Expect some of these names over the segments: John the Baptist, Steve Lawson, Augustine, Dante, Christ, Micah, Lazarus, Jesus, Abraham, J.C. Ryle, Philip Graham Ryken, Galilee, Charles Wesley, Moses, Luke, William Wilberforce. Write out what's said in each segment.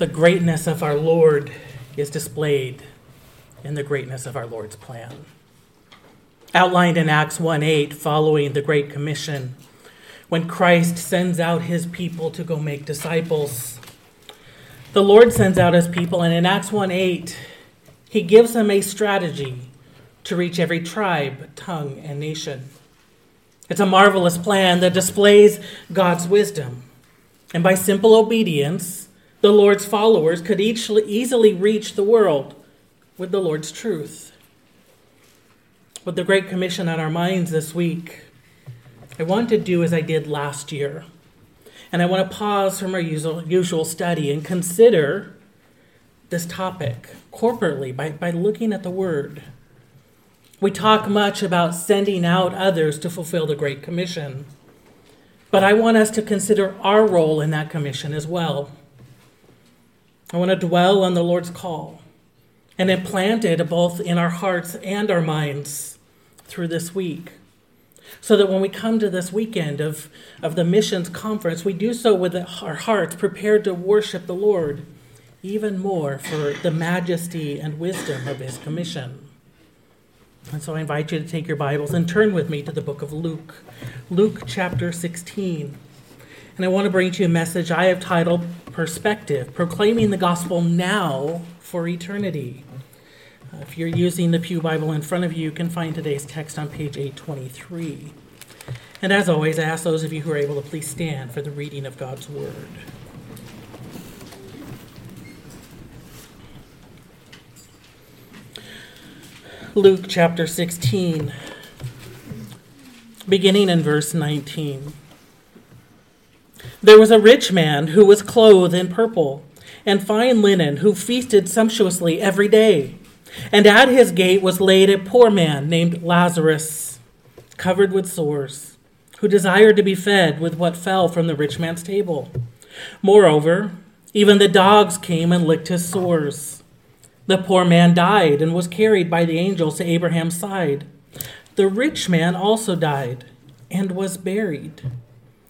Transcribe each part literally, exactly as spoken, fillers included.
The greatness of our Lord is displayed in the greatness of our Lord's plan. Outlined in Acts one eight, following the Great Commission, when Christ sends out his people to go make disciples, the Lord sends out his people, and in Acts one eight, he gives them a strategy to reach every tribe, tongue, and nation. It's a marvelous plan that displays God's wisdom. And by simple obedience, the Lord's followers could each easily reach the world with the Lord's truth. With the Great Commission on our minds this week, I want to do as I did last year. And I want to pause from our usual, usual study and consider this topic corporately by, by looking at the Word. We talk much about sending out others to fulfill the Great Commission, but I want us to consider our role in that commission as well. I want to dwell on the Lord's call and implant it both in our hearts and our minds through this week, so that when we come to this weekend of, of the missions conference, we do so with our hearts prepared to worship the Lord even more for the majesty and wisdom of his commission. And so I invite you to take your Bibles and turn with me to the book of Luke, Luke chapter sixteen. And I want to bring to you a message I have titled Perspective, Proclaiming the Gospel Now for Eternity. Uh, if you're using the Pew Bible in front of you, you can find today's text on page eight twenty-three. And as always, I ask those of you who are able to please stand for the reading of God's Word. Luke chapter sixteen, beginning in verse nineteen. There was a rich man who was clothed in purple and fine linen, who feasted sumptuously every day. And at his gate was laid a poor man named Lazarus, covered with sores, who desired to be fed with what fell from the rich man's table. Moreover, even the dogs came and licked his sores. The poor man died and was carried by the angels to Abraham's side. The rich man also died and was buried.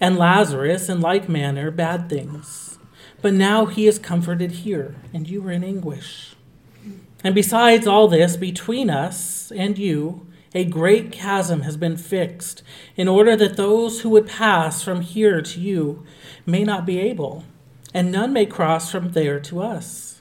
and Lazarus in like manner bad things. But now he is comforted here, and you are in anguish. And besides all this, between us and you, a great chasm has been fixed, in order that those who would pass from here to you may not be able, and none may cross from there to us."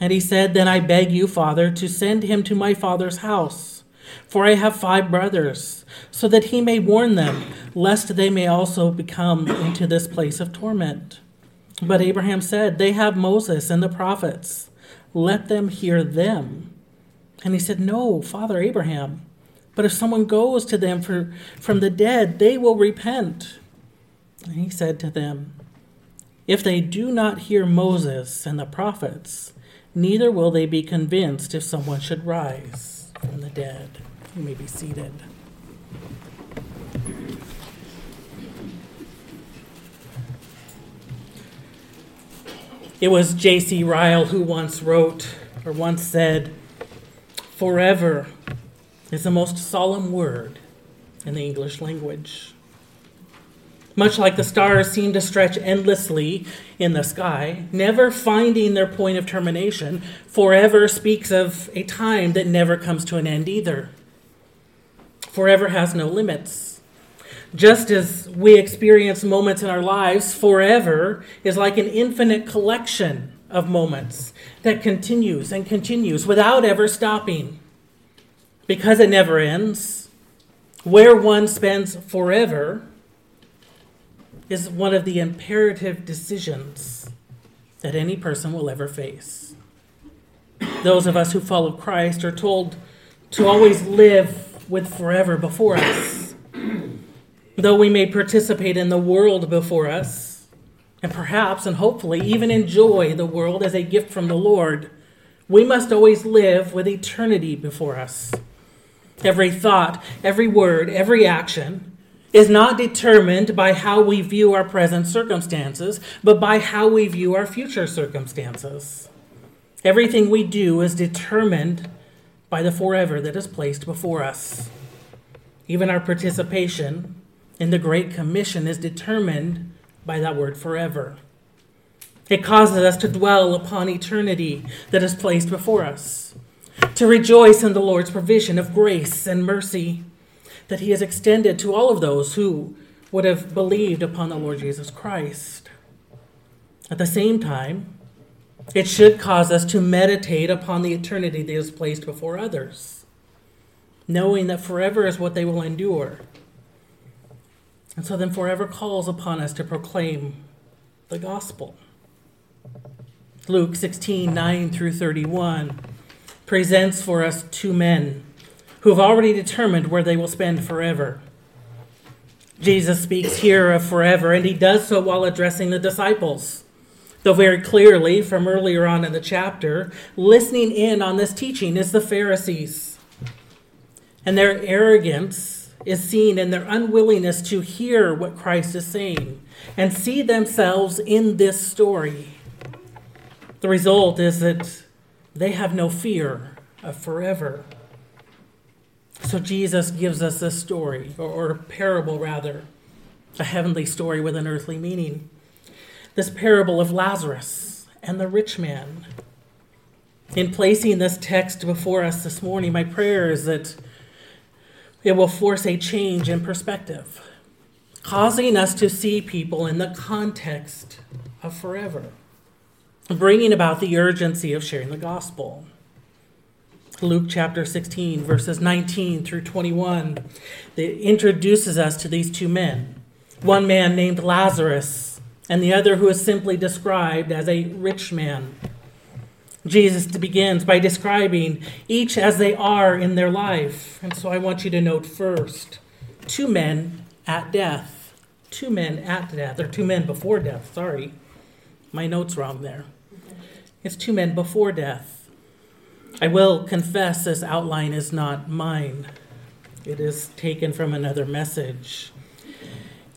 And he said, "Then I beg you, Father, to send him to my father's house, for I have five brothers, so that he may warn them, lest they may also become into this place of torment." But Abraham said, "They have Moses and the prophets. Let them hear them." And he said, "No, Father Abraham, but if someone goes to them for, from the dead, they will repent." And he said to them, "If they do not hear Moses and the prophets, neither will they be convinced if someone should rise from the dead." You may be seated. It was J C Ryle who once wrote, or once said, "Forever is the most solemn word in the English language. Much like the stars seem to stretch endlessly in the sky, never finding their point of termination, forever speaks of a time that never comes to an end either. Forever has no limits. Just as we experience moments in our lives, forever is like an infinite collection of moments that continues and continues without ever stopping. Because it never ends, where one spends forever is one of the imperative decisions that any person will ever face. Those of us who follow Christ are told to always live with forever before us. Though we may participate in the world before us, and perhaps and hopefully even enjoy the world as a gift from the Lord, we must always live with eternity before us. Every thought, every word, every action is not determined by how we view our present circumstances, but by how we view our future circumstances. Everything we do is determined by the forever that is placed before us. Even our participation in the Great Commission is determined by that word forever. It causes us to dwell upon eternity that is placed before us, to rejoice in the Lord's provision of grace and mercy that he has extended to all of those who would have believed upon the Lord Jesus Christ. At the same time, it should cause us to meditate upon the eternity that is placed before others, knowing that forever is what they will endure. And so then forever calls upon us to proclaim the gospel. Luke sixteen, nine through thirty-one presents for us two men who have already determined where they will spend forever. Jesus speaks here of forever, and he does so while addressing the disciples, though very clearly from earlier on in the chapter, listening in on this teaching is the Pharisees. And their arrogance is seen in their unwillingness to hear what Christ is saying and see themselves in this story. The result is that they have no fear of forever. So Jesus gives us this story, or, or a parable rather, a heavenly story with an earthly meaning. This parable of Lazarus and the rich man. In placing this text before us this morning, my prayer is that it will force a change in perspective, causing us to see people in the context of forever, bringing about the urgency of sharing the gospel. Luke chapter sixteen, verses nineteen through twenty-one, it introduces us to these two men. One man named Lazarus, and the other who is simply described as a rich man. Jesus begins by describing each as they are in their life. And so I want you to note first, two men at death. Two men at death, or two men before death, sorry. My note's wrong there. It's two men before death. I will confess this outline is not mine. It is taken from another message.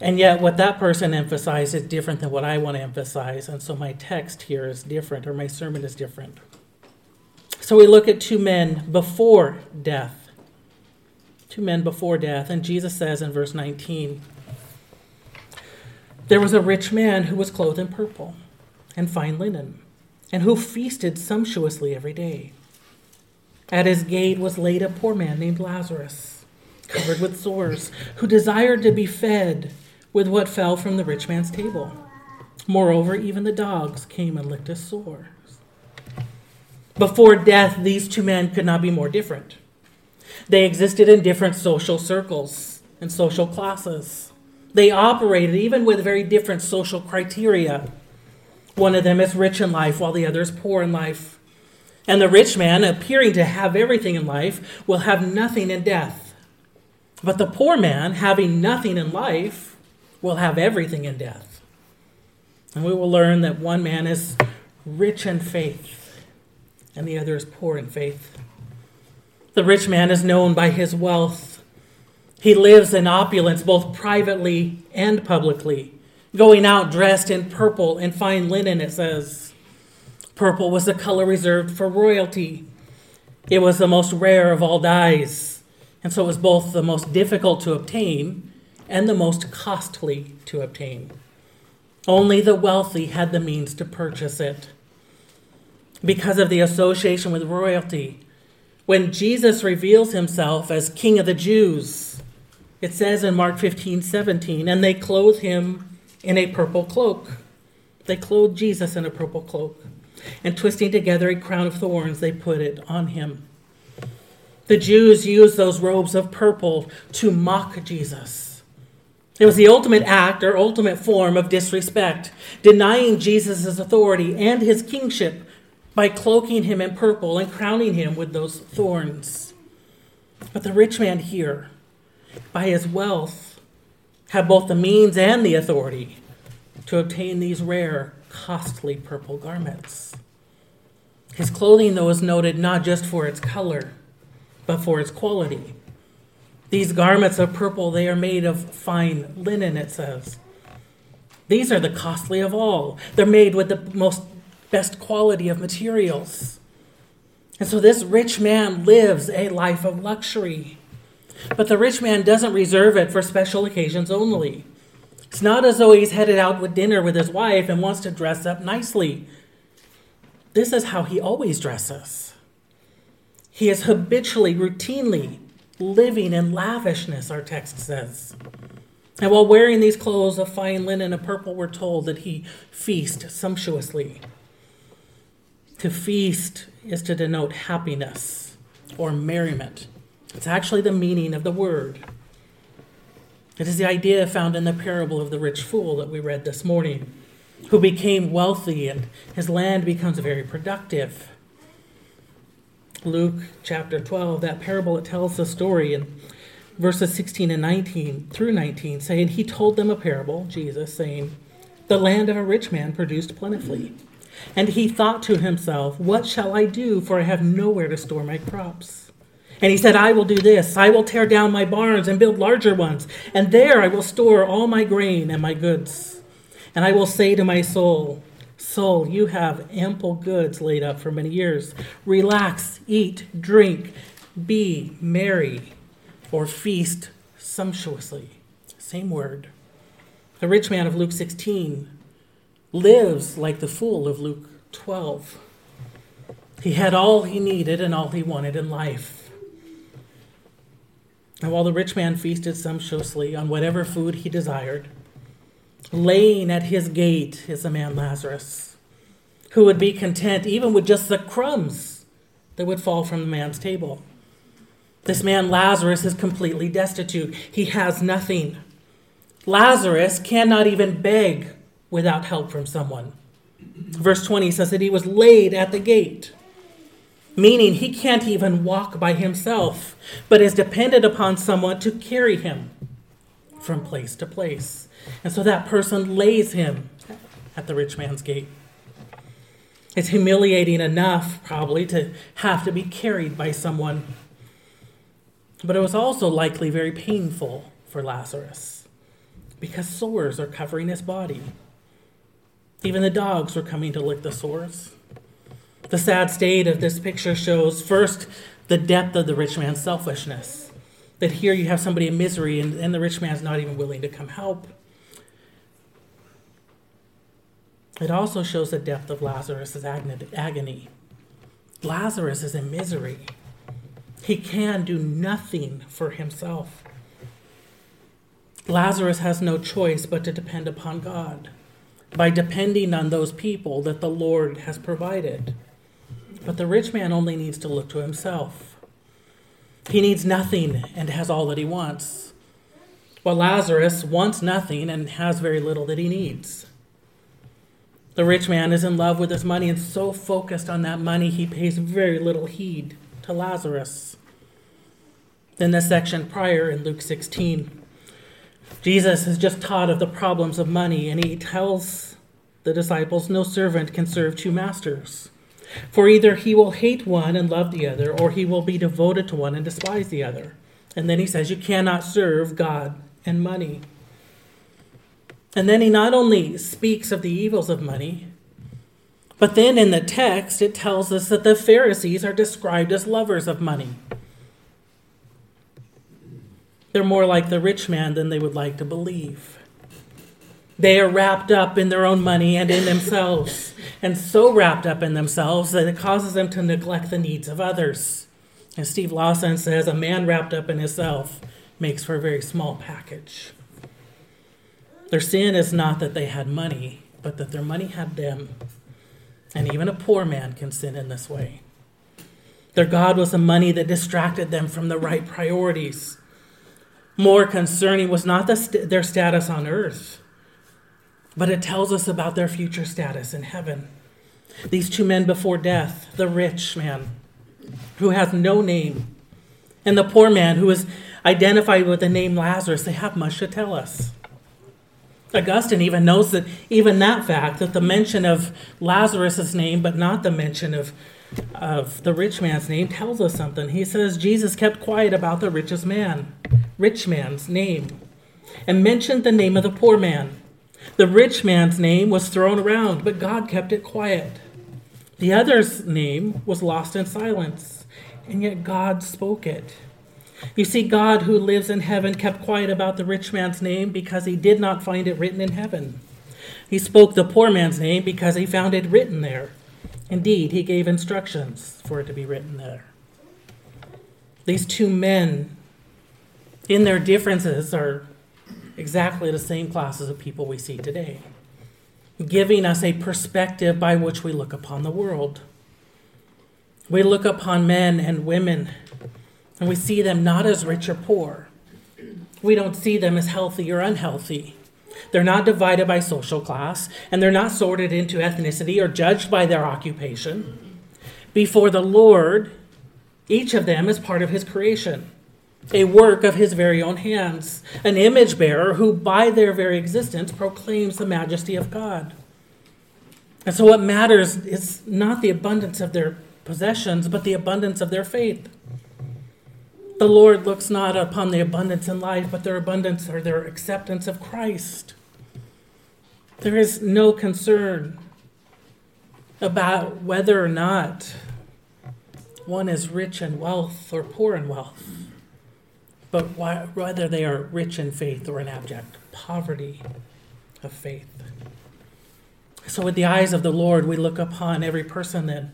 And yet what that person emphasized is different than what I want to emphasize. And so my text here is different, or my sermon is different. So we look at two men before death. Two men before death. And Jesus says in verse nineteen, there was a rich man who was clothed in purple and fine linen, and who feasted sumptuously every day. At his gate was laid a poor man named Lazarus, covered with sores, who desired to be fed with what fell from the rich man's table. Moreover, even the dogs came and licked his sores. Before death, these two men could not be more different. They existed in different social circles and social classes. They operated even with very different social criteria. One of them is rich in life, while the other is poor in life. And the rich man, appearing to have everything in life, will have nothing in death. But the poor man, having nothing in life, will have everything in death. And we will learn that one man is rich in faith, and the other is poor in faith. The rich man is known by his wealth. He lives in opulence, both privately and publicly, going out dressed in purple and fine linen, it says. Purple was the color reserved for royalty. It was the most rare of all dyes, and so it was both the most difficult to obtain and the most costly to obtain. Only the wealthy had the means to purchase it. Because of the association with royalty, when Jesus reveals himself as King of the Jews, it says in Mark fifteen seventeen, and they clothe him in a purple cloak. They clothed Jesus in a purple cloak, and twisting together a crown of thorns, they put it on him. The Jews used those robes of purple to mock Jesus. It was the ultimate act or ultimate form of disrespect, denying Jesus' authority and his kingship by cloaking him in purple and crowning him with those thorns. But the rich man here, by his wealth, have both the means and the authority to obtain these rare, costly purple garments. His clothing, though, is noted not just for its color, but for its quality. These garments of purple, they are made of fine linen, it says. These are the costly of all. They're made with the most best quality of materials. And so this rich man lives a life of luxury. But the rich man doesn't reserve it for special occasions only. It's not as though he's headed out with dinner with his wife and wants to dress up nicely. This is how he always dresses. He is habitually, routinely living in lavishness, our text says. And while wearing these clothes of fine linen and purple, we're told that he feasts sumptuously. To feast is to denote happiness or merriment. It's actually the meaning of the word. It is the idea found in the parable of the rich fool that we read this morning, who became wealthy and his land becomes very productive. Luke chapter twelve, that parable, it tells the story in verses sixteen and nineteen through nineteen, saying, he told them a parable, Jesus, saying, the land of a rich man produced plentifully. And he thought to himself, what shall I do? For I have nowhere to store my crops. And he said, I will do this. I will tear down my barns and build larger ones. And there I will store all my grain and my goods. And I will say to my soul, soul, you have ample goods laid up for many years. Relax, eat, drink, be merry, or feast sumptuously. Same word. The rich man of Luke sixteen lives like the fool of Luke twelve. He had all he needed and all he wanted in life. And while the rich man feasted sumptuously on whatever food he desired, laying at his gate is a man Lazarus, who would be content even with just the crumbs that would fall from the man's table. This man Lazarus is completely destitute. He has nothing. Lazarus cannot even beg without help from someone. Verse twenty says that he was laid at the gate, meaning he can't even walk by himself, but is dependent upon someone to carry him from place to place. And so that person lays him at the rich man's gate. It's humiliating enough, probably, to have to be carried by someone. But it was also likely very painful for Lazarus, because sores are covering his body. Even the dogs were coming to lick the sores. The sad state of this picture shows, first, the depth of the rich man's selfishness. That here you have somebody in misery, and, and the rich man's not even willing to come help. It also shows the depth of Lazarus' agony. Lazarus is in misery. He can do nothing for himself. Lazarus has no choice but to depend upon God by depending on those people that the Lord has provided. But the rich man only needs to look to himself. He needs nothing and has all that he wants, while Lazarus wants nothing and has very little that he needs. The rich man is in love with his money and so focused on that money, he pays very little heed to Lazarus. Then the section prior in Luke sixteen, Jesus has just taught of the problems of money, and he tells the disciples, no servant can serve two masters, for either he will hate one and love the other, or he will be devoted to one and despise the other. And then he says, you cannot serve God and money. And then he not only speaks of the evils of money, but then in the text, it tells us that the Pharisees are described as lovers of money. They're more like the rich man than they would like to believe. They are wrapped up in their own money and in themselves, and so wrapped up in themselves that it causes them to neglect the needs of others. And Steve Lawson says, a man wrapped up in himself makes for a very small package. Their sin is not that they had money, but that their money had them. And even a poor man can sin in this way. Their god was the money that distracted them from the right priorities. More concerning was not the st- their status on earth, but it tells us about their future status in heaven. These two men before death, the rich man who has no name, and the poor man who is identified with the name Lazarus, they have much to tell us. Augustine even knows that even that fact, that the mention of Lazarus' name, but not the mention of of the rich man's name tells us something. He says Jesus kept quiet about the richest man, rich man's name, and mentioned the name of the poor man. The rich man's name was thrown around, but God kept it quiet. The other's name was lost in silence, and yet God spoke it. You see, God, who lives in heaven, kept quiet about the rich man's name because he did not find it written in heaven. He spoke the poor man's name because he found it written there. Indeed, he gave instructions for it to be written there. These two men, in their differences, are exactly the same classes of people we see today, giving us a perspective by which we look upon the world. We look upon men and women, and we see them not as rich or poor. We don't see them as healthy or unhealthy. They're not divided by social class, and they're not sorted into ethnicity or judged by their occupation. Before the Lord, each of them is part of his creation, a work of his very own hands, an image bearer who by their very existence proclaims the majesty of God. And so what matters is not the abundance of their possessions, but the abundance of their faith. The Lord looks not upon the abundance in life, but their abundance or their acceptance of Christ. There is no concern about whether or not one is rich in wealth or poor in wealth, but whether they are rich in faith or in abject poverty of faith. So with the eyes of the Lord, we look upon every person then,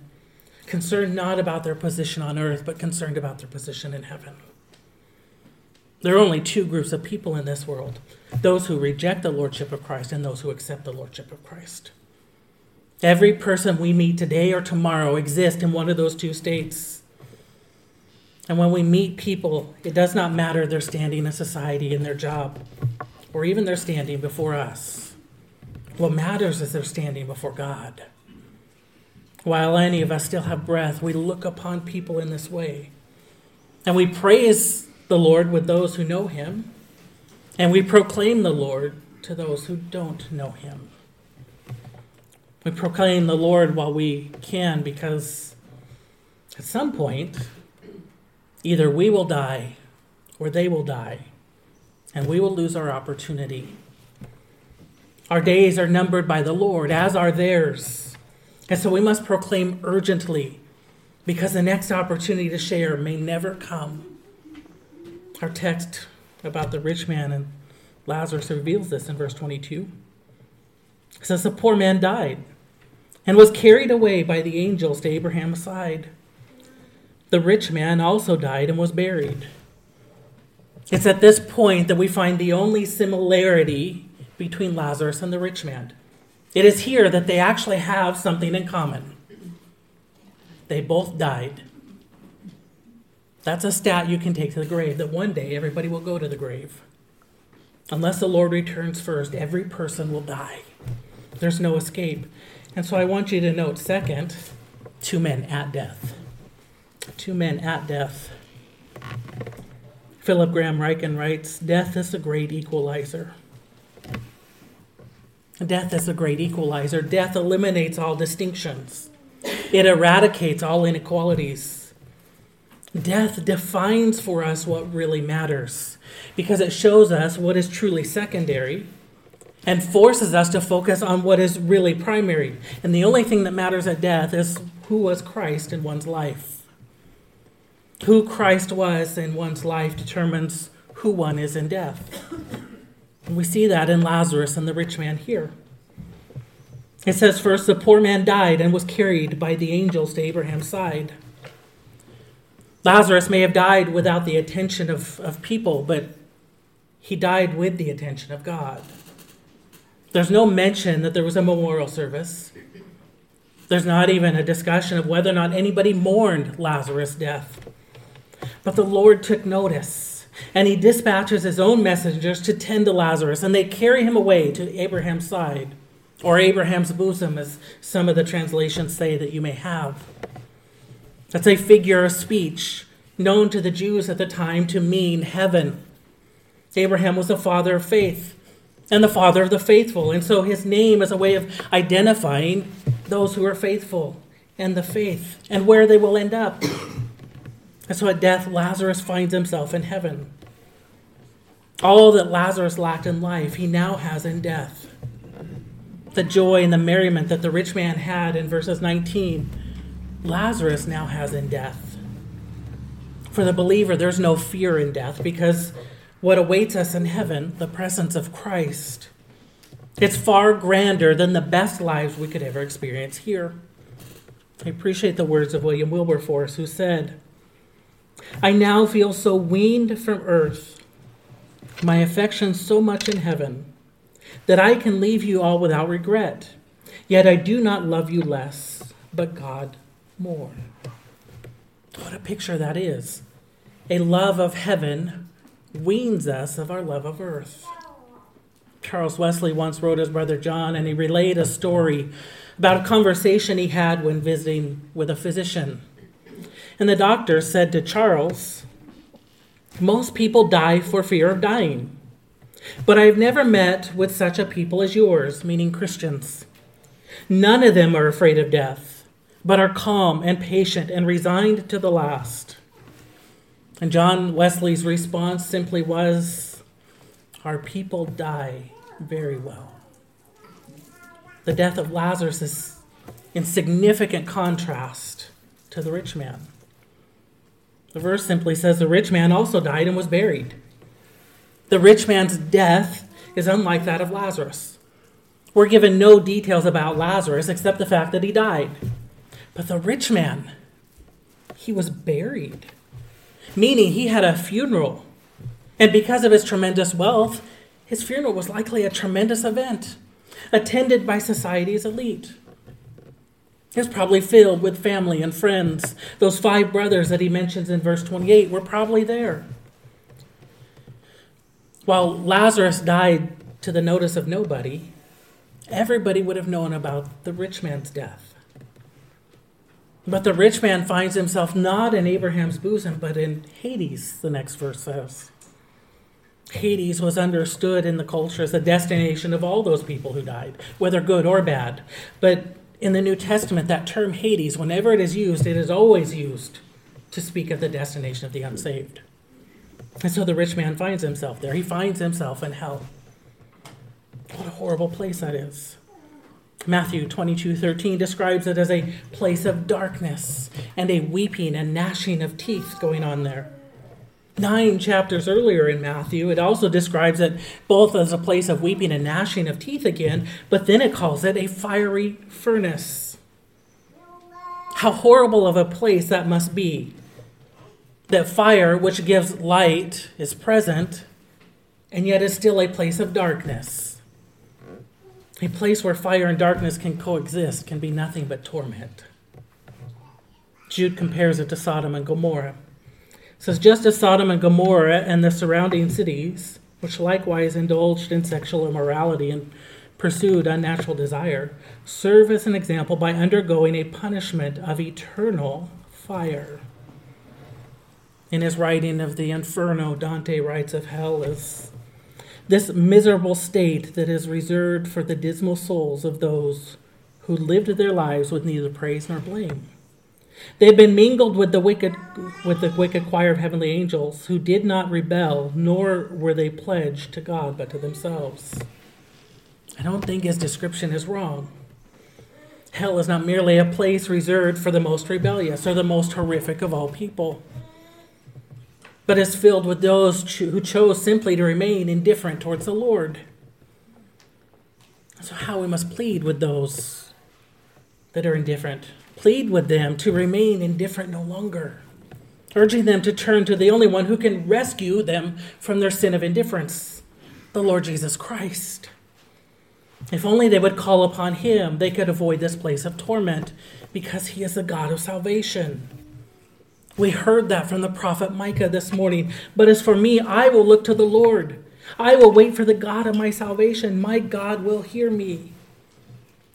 concerned not about their position on earth, but concerned about their position in heaven. There are only two groups of people in this world, those who reject the lordship of Christ and those who accept the lordship of Christ. Every person we meet today or tomorrow exists in one of those two states. And when we meet people, it does not matter their standing in society and their job, or even their standing before us. What matters is their standing before God. While any of us still have breath, we look upon people in this way. And we praise the Lord with those who know him, and we proclaim the Lord to those who don't know him. We proclaim the Lord while we can, because at some point, either we will die or they will die, and we will lose our opportunity. Our days are numbered by the Lord, as are theirs. And so we must proclaim urgently, because the next opportunity to share may never come. Our text about the rich man and Lazarus reveals this in verse twenty-two. It says, the poor man died and was carried away by the angels to Abraham's side. The rich man also died and was buried. It's at this point that we find the only similarity between Lazarus and the rich man. It is here that they actually have something in common. They both died. That's a stat you can take to the grave, that one day everybody will go to the grave. Unless the Lord returns first, every person will die. There's no escape. And so I want you to note, second, two men at death. Two men at death. Philip Graham Ryken writes, death is the great equalizer. Death is a great equalizer. Death eliminates all distinctions. It eradicates all inequalities. Death defines for us what really matters, because it shows us what is truly secondary and forces us to focus on what is really primary. And the only thing that matters at death is who was Christ in one's life. Who Christ was in one's life determines who one is in death. We see that in Lazarus and the rich man here. It says, first, the poor man died and was carried by the angels to Abraham's side. Lazarus may have died without the attention of, of people, but he died with the attention of God. There's no mention that there was a memorial service. There's not even a discussion of whether or not anybody mourned Lazarus' death. But the Lord took notice. And he dispatches his own messengers to tend to Lazarus, and they carry him away to Abraham's side, or Abraham's bosom, as some of the translations say that you may have. That's a figure of speech known to the Jews at the time to mean heaven. Abraham was the father of faith and the father of the faithful, and so his name is a way of identifying those who are faithful and the faith and where they will end up. And so at death, Lazarus finds himself in heaven. All that Lazarus lacked in life, he now has in death. The joy and the merriment that the rich man had in verses nineteen, Lazarus now has in death. For the believer, there's no fear in death, because what awaits us in heaven, the presence of Christ, it's far grander than the best lives we could ever experience here. I appreciate the words of William Wilberforce, who said, "I now feel so weaned from earth, my affection so much in heaven, that I can leave you all without regret. Yet I do not love you less, but God more." What a picture that is. A love of heaven weans us of our love of earth. Charles Wesley once wrote his brother John, and he relayed a story about a conversation he had when visiting with a physician. And the doctor said to Charles, "Most people die for fear of dying, but I've never met with such a people as yours," meaning Christians. "None of them are afraid of death, but are calm and patient and resigned to the last." And John Wesley's response simply was, "Our people die very well." The death of Lazarus is in significant contrast to the rich man. The verse simply says the rich man also died and was buried. The rich man's death is unlike that of Lazarus. We're given no details about Lazarus except the fact that he died. But the rich man, he was buried, meaning he had a funeral. And because of his tremendous wealth, his funeral was likely a tremendous event, attended by society's elite. It was probably filled with family and friends. Those five brothers that he mentions in verse twenty-eight were probably there. While Lazarus died to the notice of nobody, everybody would have known about the rich man's death. But the rich man finds himself not in Abraham's bosom, but in Hades, the next verse says. Hades was understood in the culture as the destination of all those people who died, whether good or bad. But in the New Testament, that term Hades, whenever it is used, it is always used to speak of the destination of the unsaved. And so the rich man finds himself there. He finds himself in hell. What a horrible place that is. Matthew twenty-two thirteen describes it as a place of darkness and a weeping and gnashing of teeth going on there. Nine chapters earlier in Matthew, it also describes it both as a place of weeping and gnashing of teeth again, but then it calls it a fiery furnace. How horrible of a place that must be. That fire, which gives light, is present, and yet is still a place of darkness. A place where fire and darkness can coexist, can be nothing but torment. Jude compares it to Sodom and Gomorrah. It says, "Just as Sodom and Gomorrah and the surrounding cities, which likewise indulged in sexual immorality and pursued unnatural desire, serve as an example by undergoing a punishment of eternal fire." In his writing of the Inferno, Dante writes of hell as this miserable state that is reserved for the dismal souls of those who lived their lives with neither praise nor blame. They've been mingled with the wicked with the wicked choir of heavenly angels, who did not rebel, nor were they pledged to God, but to themselves. I don't think his description is wrong. Hell is not merely a place reserved for the most rebellious or the most horrific of all people, but is filled with those cho- who chose simply to remain indifferent towards the Lord. So how we must plead with those that are indifferent. Plead with them to remain indifferent no longer, urging them to turn to the only one who can rescue them from their sin of indifference, the Lord Jesus Christ. If only they would call upon him, they could avoid this place of torment, because he is the God of salvation. We heard that from the prophet Micah this morning. "But as for me, I will look to the Lord. I will wait for the God of my salvation. My God will hear me."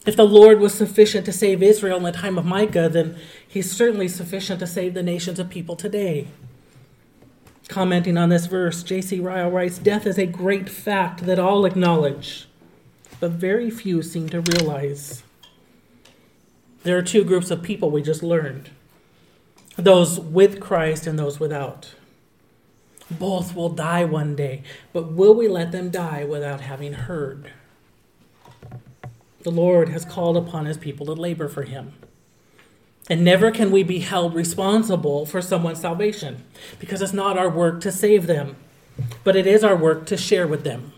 If the Lord was sufficient to save Israel in the time of Micah, then he's certainly sufficient to save the nations of people today. Commenting on this verse, J C Ryle writes, "Death is a great fact that all acknowledge, but very few seem to realize. There are two groups of people we just learned. Those with Christ and those without. Both will die one day, but will we let them die without having heard? The Lord has called upon his people to labor for him. And never can we be held responsible for someone's salvation, because it's not our work to save them, but it is our work to share with them.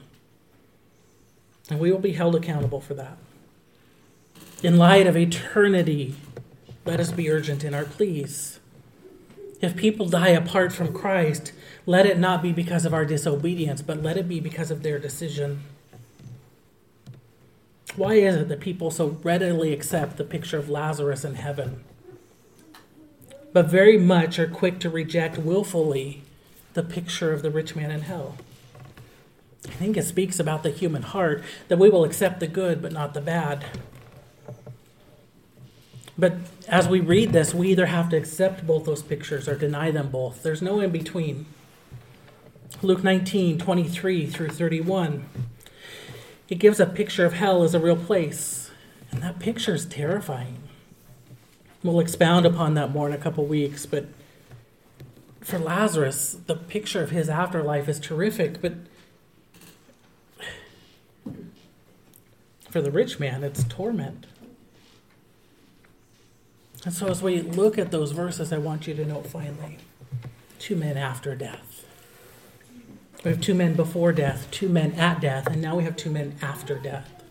And we will be held accountable for that. In light of eternity, let us be urgent in our pleas. If people die apart from Christ, let it not be because of our disobedience, but let it be because of their decision. Why is it that people so readily accept the picture of Lazarus in heaven, but very much are quick to reject willfully the picture of the rich man in hell? I think it speaks about the human heart, that we will accept the good but not the bad. But as we read this, we either have to accept both those pictures or deny them both. There's no in between. Luke nineteen, twenty-three through thirty-one. It gives a picture of hell as a real place. And that picture is terrifying. We'll expound upon that more in a couple weeks. But for Lazarus, the picture of his afterlife is terrific. But for the rich man, it's torment. And so as we look at those verses, I want you to note finally, two men after death. We have two men before death, two men at death, and now we have two men after death.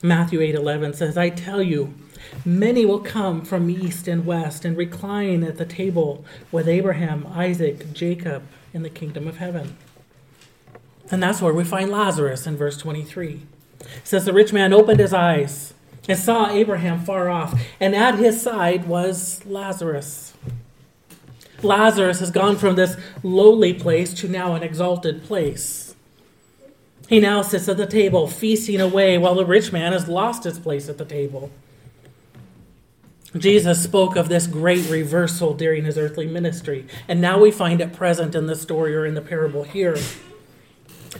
Matthew eight eleven says, "I tell you, many will come from east and west and recline at the table with Abraham, Isaac, Jacob in the kingdom of heaven." And that's where we find Lazarus in verse twenty-three. It says, "The rich man opened his eyes and saw Abraham far off, and at his side was Lazarus." Lazarus has gone from this lowly place to now an exalted place. He now sits at the table, feasting away, while the rich man has lost his place at the table. Jesus spoke of this great reversal during his earthly ministry, and now we find it present in the story or in the parable here.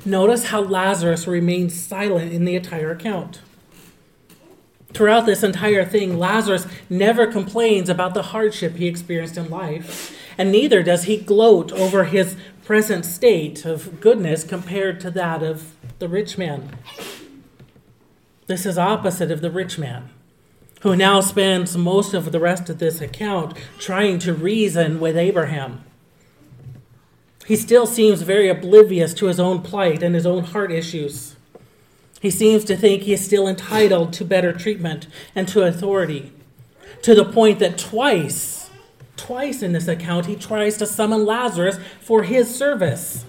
Notice how Lazarus remains silent in the entire account. Throughout this entire thing, Lazarus never complains about the hardship he experienced in life, and neither does he gloat over his present state of goodness compared to that of the rich man. This is opposite of the rich man, who now spends most of the rest of this account trying to reason with Abraham. He still seems very oblivious to his own plight and his own heart issues. He seems to think he is still entitled to better treatment and to authority, to the point that twice, twice in this account, he tries to summon Lazarus for his service.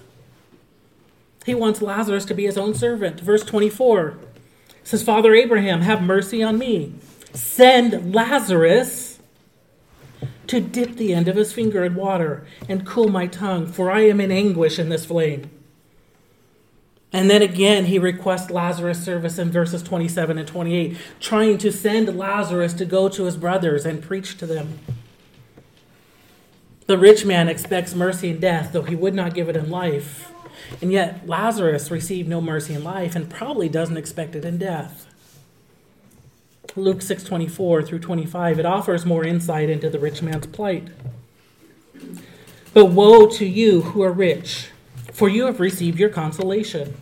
He wants Lazarus to be his own servant. Verse twenty-four says, "Father Abraham, have mercy on me. Send Lazarus to dip the end of his finger in water and cool my tongue, for I am in anguish in this flame." And then again, he requests Lazarus' service in verses twenty-seven and twenty-eight, trying to send Lazarus to go to his brothers and preach to them. The rich man expects mercy in death, though he would not give it in life. And yet Lazarus received no mercy in life and probably doesn't expect it in death. Luke six twenty-four through twenty-five, it offers more insight into the rich man's plight. "But woe to you who are rich, for you have received your consolation.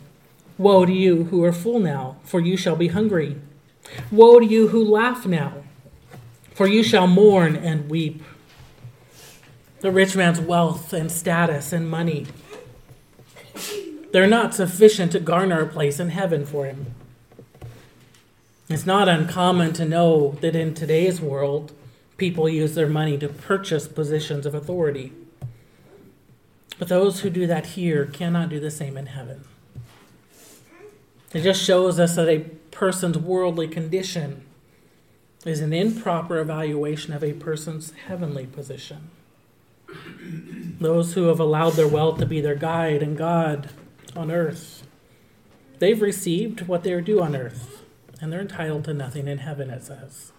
Woe to you who are full now, for you shall be hungry. Woe to you who laugh now, for you shall mourn and weep." The rich man's wealth and status and money, they're not sufficient to garner a place in heaven for him. It's not uncommon to know that in today's world, people use their money to purchase positions of authority. But those who do that here cannot do the same in heaven. It just shows us that a person's worldly condition is an improper evaluation of a person's heavenly position. Those who have allowed their wealth to be their guide and God on earth, they've received what they are due on earth, and they're entitled to nothing in heaven, it says.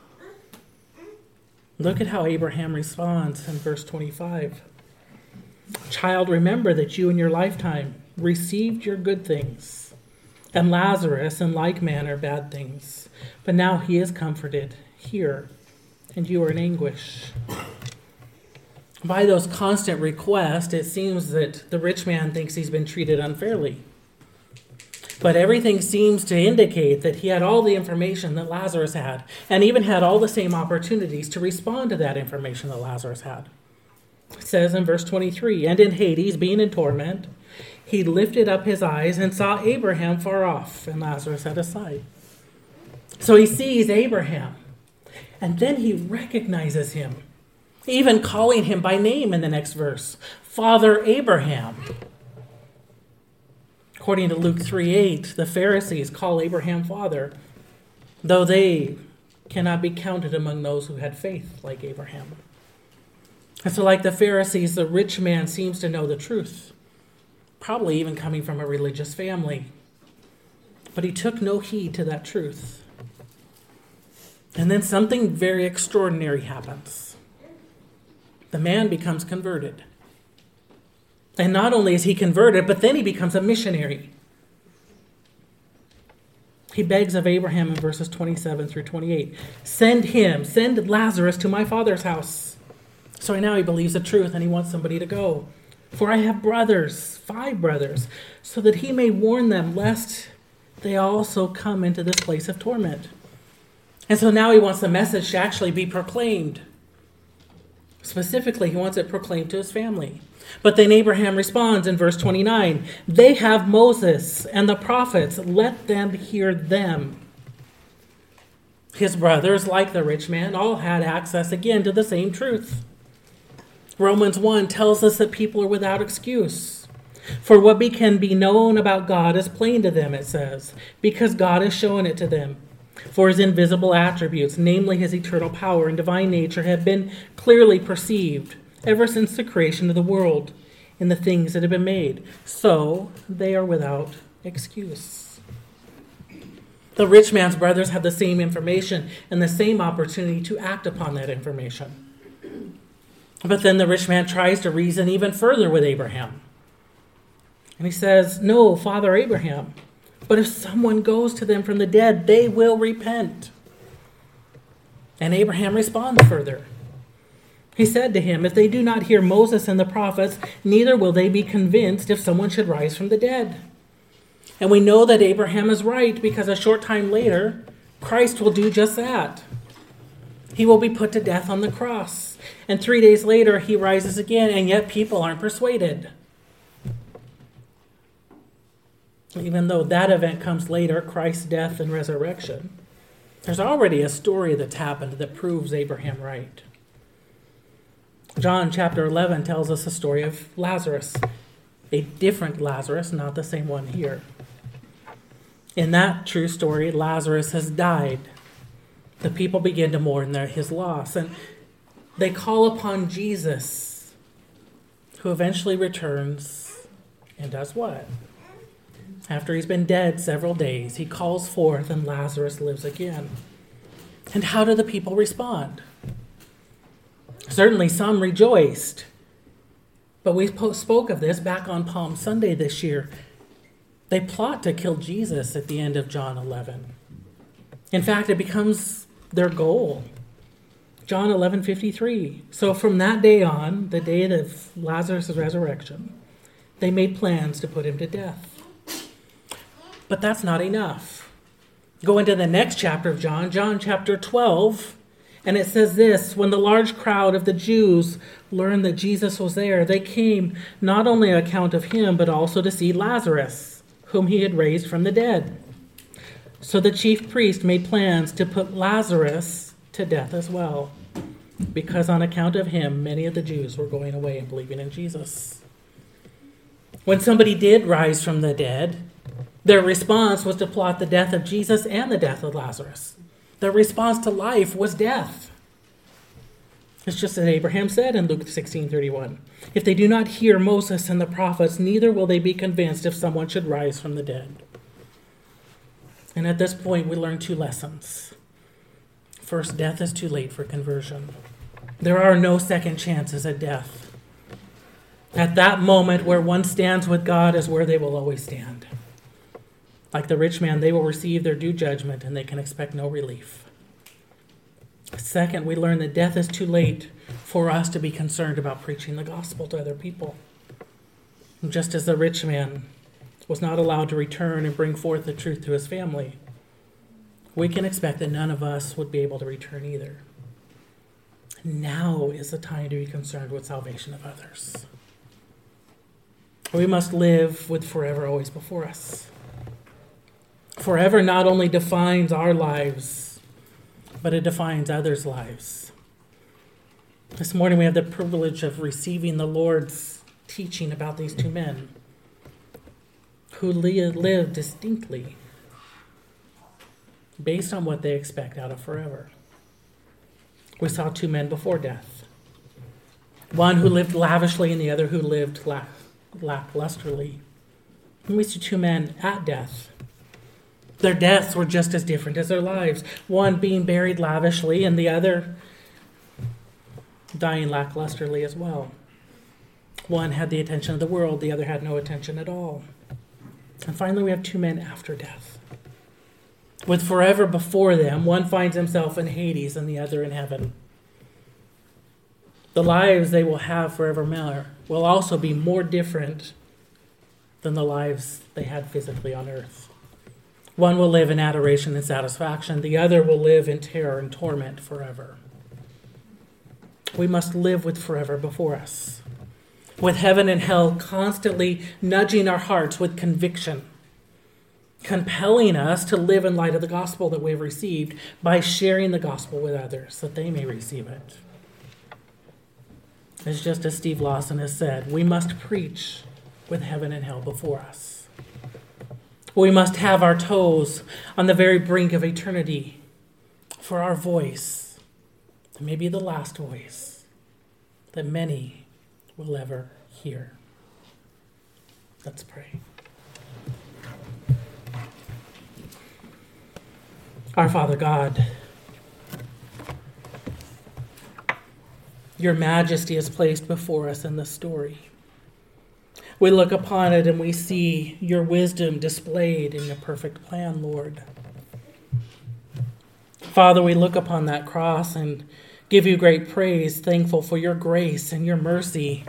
Look at how Abraham responds in verse twenty-five. "Child, remember that you in your lifetime received your good things, and Lazarus in like manner bad things. But now he is comforted here, and you are in anguish." By those constant requests, it seems that the rich man thinks he's been treated unfairly. But everything seems to indicate that he had all the information that Lazarus had, and even had all the same opportunities to respond to that information that Lazarus had. It says in verse twenty-three, "And in Hades, being in torment, he lifted up his eyes and saw Abraham far off, and Lazarus at his side." So he sees Abraham, and then he recognizes him, even calling him by name in the next verse, "Father Abraham." According to Luke three eight, the Pharisees call Abraham father, though they cannot be counted among those who had faith like Abraham. And so like the Pharisees, the rich man seems to know the truth, probably even coming from a religious family. But he took no heed to that truth. And then something very extraordinary happens. The man becomes converted. And not only is he converted, but then he becomes a missionary. He begs of Abraham in verses twenty-seven through twenty-eight, "Send him, send Lazarus to my father's house." So now he believes the truth and he wants somebody to go. "For I have brothers, five brothers, so that he may warn them, lest they also come into this place of torment." And so now he wants the message to actually be proclaimed. Specifically, he wants it proclaimed to his family. But then Abraham responds in verse twenty-nine, "They have Moses and the prophets, let them hear them." His brothers, like the rich man, all had access again to the same truth. Romans one tells us that people are without excuse. "For what can be known about God is plain to them," it says, "because God has shown it to them. For his invisible attributes, namely his eternal power and divine nature, have been clearly perceived ever since the creation of the world in the things that have been made. So they are without excuse." The rich man's brothers had the same information and the same opportunity to act upon that information. But then the rich man tries to reason even further with Abraham. And he says, "No, Father Abraham, but if someone goes to them from the dead, they will repent." And Abraham responds further. He said to him, "If they do not hear Moses and the prophets, neither will they be convinced if someone should rise from the dead." And we know that Abraham is right, because a short time later, Christ will do just that. He will be put to death on the cross. And three days later, he rises again, and yet people aren't persuaded. Even though that event comes later, Christ's death and resurrection, there's already a story that's happened that proves Abraham right. John chapter eleven tells us the story of Lazarus, a different Lazarus, not the same one here. In that true story, Lazarus has died. The people begin to mourn their, his loss, and they call upon Jesus, who eventually returns and does what? After he's been dead several days, he calls forth and Lazarus lives again. And how do the people respond? Certainly some rejoiced. But we spoke of this back on Palm Sunday this year. They plot to kill Jesus at the end of John eleven. In fact, it becomes their goal. John eleven fifty-three. "So from that day on, the day of Lazarus' resurrection, they made plans to put him to death." But that's not enough. Go into the next chapter of John, John chapter twelve, and it says this, "When the large crowd of the Jews learned that Jesus was there, they came not only on account of him, but also to see Lazarus, whom he had raised from the dead. So the chief priest made plans to put Lazarus to death as well, because on account of him, many of the Jews were going away and believing in Jesus." When somebody did rise from the dead, their response was to plot the death of Jesus and the death of Lazarus. Their response to life was death. It's just as Abraham said in Luke sixteen thirty-one. "If they do not hear Moses and the prophets, neither will they be convinced if someone should rise from the dead." And at this point, we learn two lessons. First, death is too late for conversion. There are no second chances at death. At that moment, where one stands with God is where they will always stand. Like the rich man, they will receive their due judgment, and they can expect no relief. Second, we learn that death is too late for us to be concerned about preaching the gospel to other people. And just as the rich man was not allowed to return and bring forth the truth to his family, we can expect that none of us would be able to return either. Now is the time to be concerned with salvation of others. We must live with forever always before us. Forever not only defines our lives, but it defines others' lives. This morning we have the privilege of receiving the Lord's teaching about these two men who live distinctly based on what they expect out of forever. We saw two men before death. One who lived lavishly and the other who lived la- lacklusterly. And we see two men at death. Their deaths were just as different as their lives. One being buried lavishly and the other dying lacklusterly as well. One had the attention of the world, the other had no attention at all. And finally, we have two men after death. With forever before them, one finds himself in Hades and the other in heaven. The lives they will have forevermore will also be more different than the lives they had physically on earth. One will live in adoration and satisfaction. The other will live in terror and torment forever. We must live with forever before us, with heaven and hell constantly nudging our hearts with conviction, compelling us to live in light of the gospel that we have received by sharing the gospel with others that they may receive it. It's just as Steve Lawson has said, we must preach with heaven and hell before us. We must have our toes on the very brink of eternity, for our voice may be the last voice that many will ever hear. Let's pray. Our Father God, your majesty is placed before us in this story. We look upon it and we see your wisdom displayed in your perfect plan, Lord. Father, we look upon that cross and give you great praise, thankful for your grace and your mercy,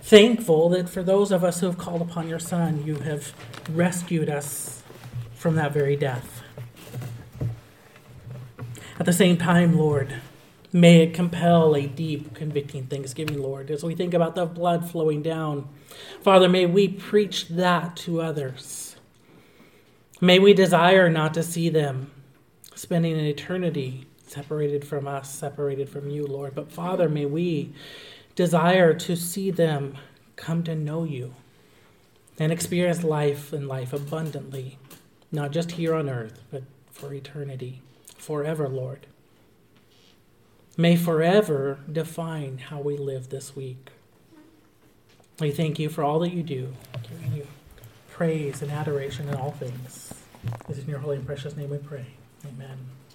thankful that for those of us who have called upon your Son, you have rescued us from that very death. At the same time, Lord, may it compel a deep, convicting thanksgiving, Lord, as we think about the blood flowing down. Father, may we preach that to others. May we desire not to see them spending an eternity separated from us, separated from you, Lord. But Father, may we desire to see them come to know you and experience life and life abundantly, not just here on earth, but for eternity. Forever, Lord. May forever define how we live this week. We thank you for all that you do, giving you praise and adoration in all things. It's in your holy and precious name we pray. Amen.